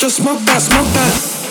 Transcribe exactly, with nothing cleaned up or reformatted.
Just smoke that, smoke that.